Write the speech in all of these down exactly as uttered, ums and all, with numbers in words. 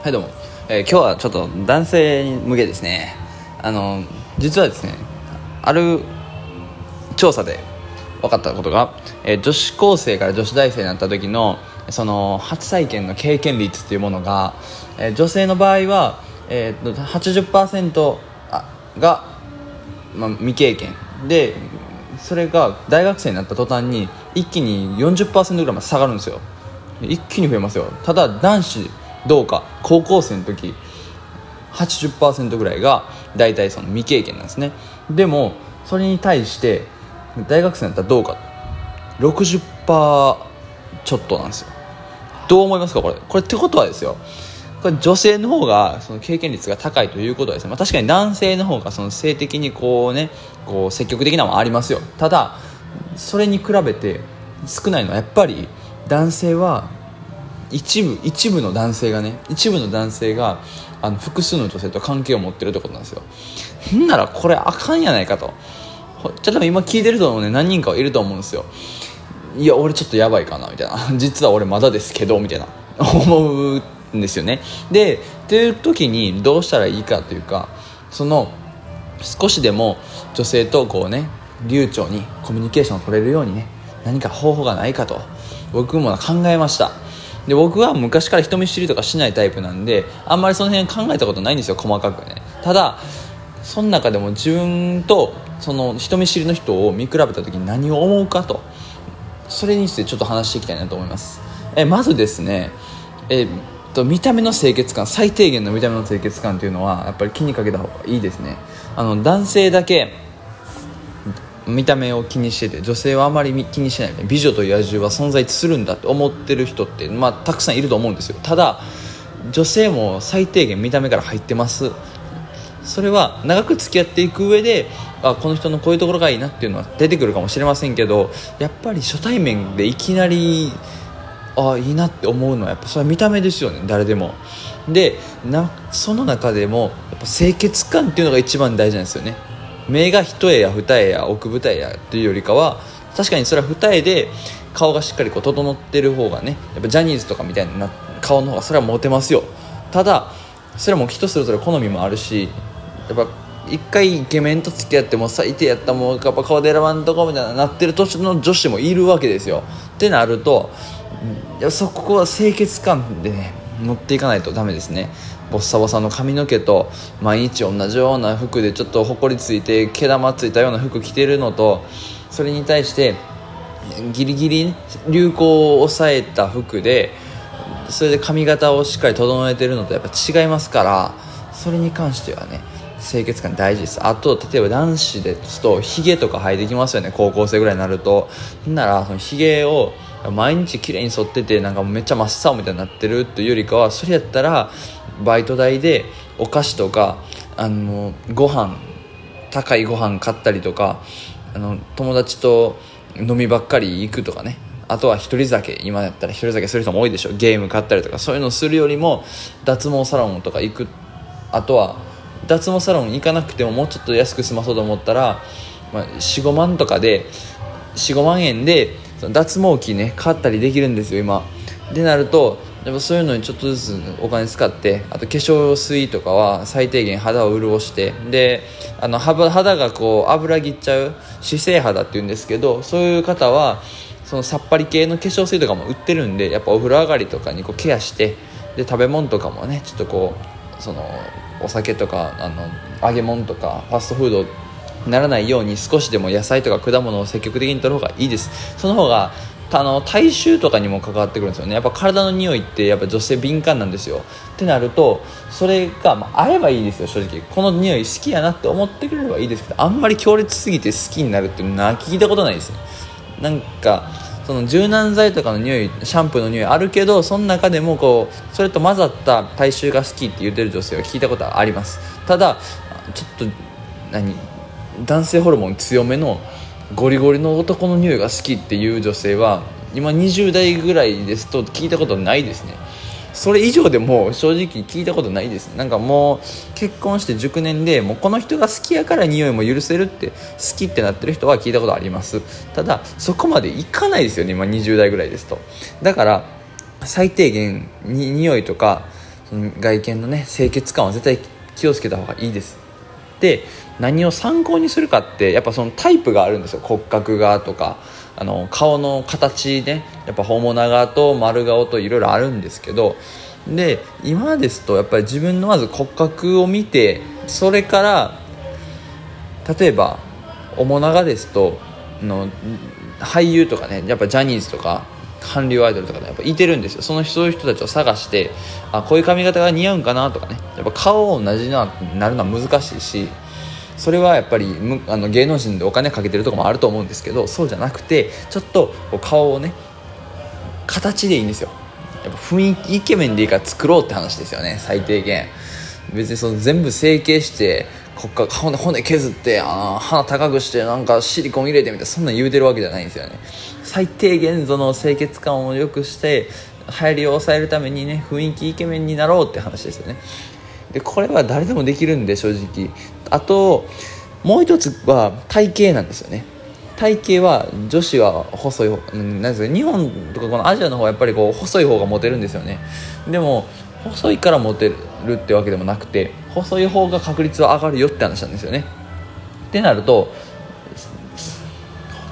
はいどうも、えー、今日はちょっと男性に向けですね、あの実はですね、ある調査で分かったことが、えー、女子高生から女子大生になった時のその初体験の経験率っていうものが、えー、女性の場合は、えー、はちじゅっパーセント が、まあ、未経験で、それが大学生になった途端に一気に よんじゅっパーセント ぐらいまで下がるんですよ。一気に増えますよ。ただ男子どうか高校生の時 はちじゅっパーセント ぐらいが大体その未経験なんですね。でもそれに対して大学生になったらどうか ろくじゅっパーセント ちょっとなんですよ。どう思いますかこれ。これってことはですよ、これ女性の方がその経験率が高いということはですね、まあ、確かに男性の方がその性的にこうね、こう積極的なのはありますよ。ただそれに比べて少ないのはやっぱり男性は一部一部の男性がね一部の男性があの複数の女性と関係を持ってるってことなんですよ。んならこれあかんやないかと。ちょっと今聞いてると思うね、何人かいると思うんですよ。いや俺ちょっとやばいかなみたいな、実は俺まだですけどみたいな思うんですよね。でっていう時にどうしたらいいかというか、その少しでも女性とこうね流暢にコミュニケーションを取れるようにね、何か方法がないかと僕も考えました。で僕は昔から人見知りとかしないタイプなんで、あんまりその辺考えたことないんですよ、細かくね。ただその中でも自分とその人見知りの人を見比べた時に何を思うかと、それについてちょっと話していきたいなと思います。えまずですね、えっと見た目の清潔感、最低限の見た目の清潔感というのはやっぱり気にかけた方がいいですね。あの男性だけ見た目を気にしてて女性はあまり気にしない、美女と野獣は存在するんだと思ってる人って、まあ、たくさんいると思うんですよ。ただ女性も最低限見た目から入ってます。それは長く付き合っていく上で、あこの人のこういうところがいいなっていうのは出てくるかもしれませんけど、やっぱり初対面でいきなりあいいなって思うのはやっぱそれは見た目ですよね、誰でも。でなその中でもやっぱ清潔感っていうのが一番大事なんですよね。目が一重や二重や奥二重やっていうよりかは、確かにそれは二重で顔がしっかりこう整ってる方がね、やっぱジャニーズとかみたいな顔の方がそれはモテますよ。ただそれも人それぞれ好みもあるし、やっぱ一回イケメンと付き合っても最低やったもうやっぱ顔で選ばんとこみたいななってる年の女子もいるわけですよ。ってなるとそこは清潔感でね持っていかないとダメですね。ボッサボサの髪の毛と毎日同じような服でちょっとほこりついて毛玉ついたような服着てるのと、それに対してギリギリ流行を抑えた服でそれで髪型をしっかり整えてるのとやっぱ違いますから、それに関してはね清潔感大事です。あと例えば男子ですとヒゲとか生えてきますよね、高校生ぐらいになると。ならそのヒゲを毎日綺麗に剃っててなんかめっちゃ真っ青みたいになってるというよりかは、それやったらバイト代でお菓子とかあのご飯高いご飯買ったりとか、あの友達と飲みばっかり行くとかね、あとは一人酒、今やったら一人酒する人も多いでしょ、ゲーム買ったりとかそういうのするよりも脱毛サロンとか行く、あとは脱毛サロン行かなくてももうちょっと安く済まそうと思ったら、まあ、よんじゅうごまんとかで よんじゅうごまんえんで脱毛器ね買ったりできるんですよ今。でなるとやっぱそういうのにちょっとずつお金使って、あと化粧水とかは最低限肌を潤して、であの肌がこう油ぎっちゃう姿勢肌っていうんですけど、そういう方はそのさっぱり系の化粧水とかも売ってるんで、やっぱお風呂上がりとかにこうケアして、で食べ物とかもねちょっとこうそのお酒とかあの揚げ物とかファストフードならないように少しでも野菜とか果物を積極的に摂る方がいいです。その方があの体臭とかにも関わってくるんですよね。やっぱ体の匂いってやっぱ女性敏感なんですよ。ってなるとそれが、まあ、合えばいいですよ。正直この匂い好きやなって思ってくれればいいですけど、あんまり強烈すぎて好きになるっていうのは聞いたことないですね。なんかその柔軟剤とかの匂い、シャンプーの匂いあるけど、その中でもこうそれと混ざった体臭が好きって言ってる女性は聞いたことはあります。ただちょっと何男性ホルモン強めのゴリゴリの男の匂いが好きっていう女性は今にじゅうだいぐらいですと聞いたことないですね。それ以上でも正直聞いたことないです。なんかもう結婚して熟年でもうこの人が好きやから匂いも許せるって好きってなってる人は聞いたことあります。ただそこまでいかないですよね今にじゅうだいぐらいですと。だから最低限に匂いとかその外見のね清潔感は絶対気をつけた方がいいです。で、何を参考にするかってやっぱそのタイプがあるんですよ。骨格がとかあの顔の形ね、やっぱホモ長と丸顔といろいろあるんですけど、で今ですとやっぱり自分のまず骨格を見て、それから例えばホモ長ですとの俳優とかね、やっぱジャニーズとか韓流アイドルとかね、やっぱいてるんですよ。そのそういう人たちを探して、あこういう髪型が似合うんかなとかね、やっぱ顔を同じになるのは難しいし、それはやっぱりあの芸能人でお金かけてるとこもあると思うんですけど、そうじゃなくてちょっと顔をね形でいいんですよ。やっぱ雰囲気イケメンでいいから作ろうって話ですよね。最低限別にその全部整形してこっから顔で骨削ってあ鼻高くしてなんかシリコン入れてみたいな、そんなん言うてるわけじゃないんですよね。最低限その清潔感を良くして流行りを抑えるためにね、雰囲気イケメンになろうって話ですよね。でこれは誰でもできるんで正直。あともう一つは体型なんですよね。体型は女子は細い方なんですけど、日本とかこのアジアの方はやっぱりこう細い方がモテるんですよね。でも細いからモテるってわけでもなくて、細い方が確率は上がるよって話なんですよね。ってなると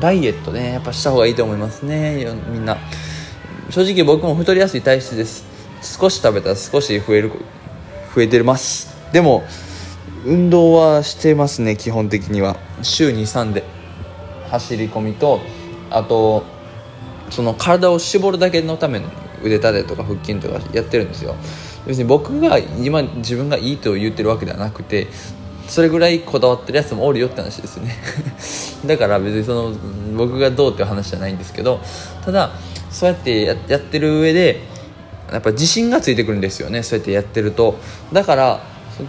ダイエットねやっぱした方がいいと思いますね。みんな正直僕も太りやすい体質です。少し食べたら少し増える増えてます。でも運動はしてますね。基本的には週に、さんで走り込みと、あとその体を絞るだけのための腕立てとか腹筋とかやってるんですよ。別に僕が今自分がいいと言ってるわけではなくて、それぐらいこだわってるやつもおるよって話ですねだから別にその僕がどうっていう話じゃないんですけど、ただそうやって や, やってる上でやっぱ自信がついてくるんですよね。そうやってやってると。だから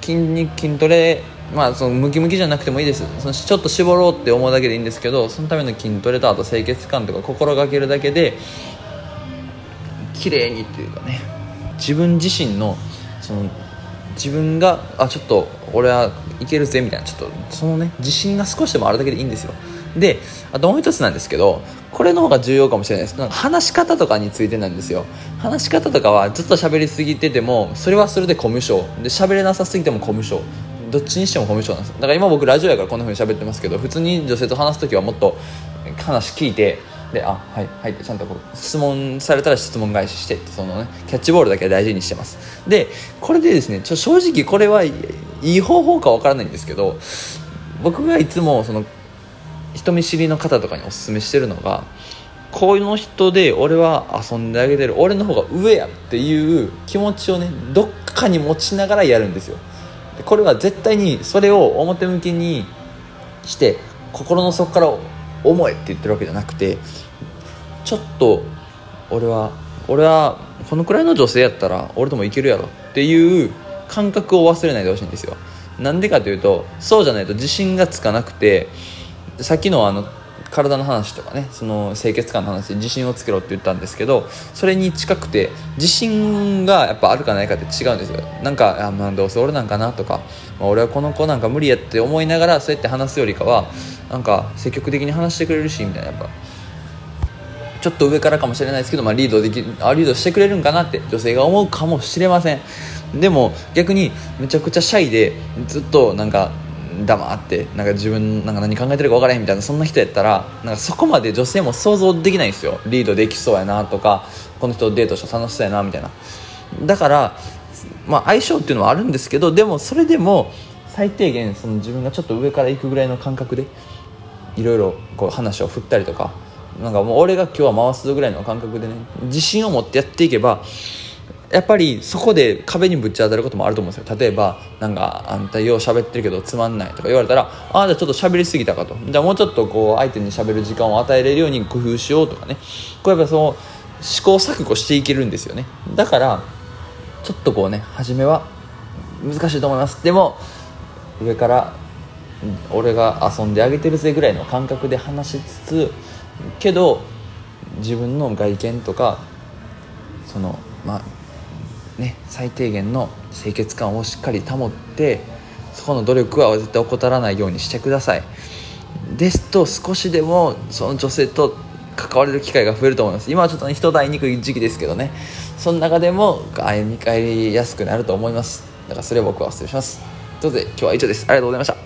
筋肉筋トレ、まあそのムキムキじゃなくてもいいです。そのちょっと絞ろうって思うだけでいいんですけど、そのための筋トレとあと清潔感とか心がけるだけで綺麗にっていうかね、自分自身のその自分があちょっと俺はいけるぜみたいな、ちょっとそのね自信が少しでもあるだけでいいんですよ。であともう一つなんですけど、これの方が重要かもしれないです。なんか話し方とかについてなんですよ。話し方とかはずっと喋りすぎててもそれはそれでコミュ障で、喋れなさすぎてもコミュ障、どっちにしてもコミュ障なんです。だから今僕ラジオやからこんな風に喋ってますけど、普通に女性と話すときはもっと話聞いて、であはいはいってちゃんとこう質問されたら質問返ししてって、そのねキャッチボールだけは大事にしてます。でこれでですね、ちょ正直これはいい方法かわからないんですけど、僕がいつもその人見知りの方とかにおすすめしてるのが、この人で俺は遊んであげてる、俺の方が上やっていう気持ちをねどっかに持ちながらやるんですよ。でこれは絶対にそれを表向きにして心の底から思えって言ってるわけじゃなくて、ちょっと俺は俺はこのくらいの女性やったら俺ともいけるやろっていう感覚を忘れないでほしいんですよ。なんでかというと、そうじゃないと自信がつかなくて、さっきのあの体の話とかね、その清潔感の話で自信をつけろって言ったんですけど、それに近くて自信がやっぱあるかないかって違うんですよ。なんかあ、まあ、どうせ俺なんかなとか、まあ、俺はこの子なんか無理やって思いながらそうやって話すよりかは、なんか積極的に話してくれるしみたいな、やっぱちょっと上からかもしれないですけど、まあ、リードできあリードしてくれるんかなって女性が思うかもしれません。でも逆にめちゃくちゃシャイでずっとなんか黙ってなんか自分なんか何考えてるか分からへんみたいな、そんな人やったらなんかそこまで女性も想像できないんですよ。リードできそうやなとか、この人とデートしたら楽しそうやなみたいな。だから、まあ、相性っていうのはあるんですけど、でもそれでも最低限その自分がちょっと上から行くぐらいの感覚でいろいろこう話を振ったりとか、なんかもう俺が今日は回すぐらいの感覚でね、自信を持ってやっていけば、やっぱりそこで壁にぶち当たることもあると思うんですよ。例えばなんかあんたよう喋ってるけどつまんないとか言われたら、ああじゃあちょっと喋りすぎたかと、じゃあもうちょっとこう相手に喋る時間を与えれるように工夫しようとかね、こうやっぱその試行錯誤していけるんですよね。だからちょっとこうね、初めは難しいと思います。でも上から俺が遊んであげてるぜぐらいの感覚で話しつつ、けど自分の外見とかそのまあね、最低限の清潔感をしっかり保って、そこの努力は絶対怠らないようにしてください。ですと少しでもその女性と関われる機会が増えると思います。今はちょっと、ね、人と会いにくい時期ですけどね、その中でも歩み返りやすくなると思います。だからそれを僕はお勧めします。ということで今日は以上です。ありがとうございました。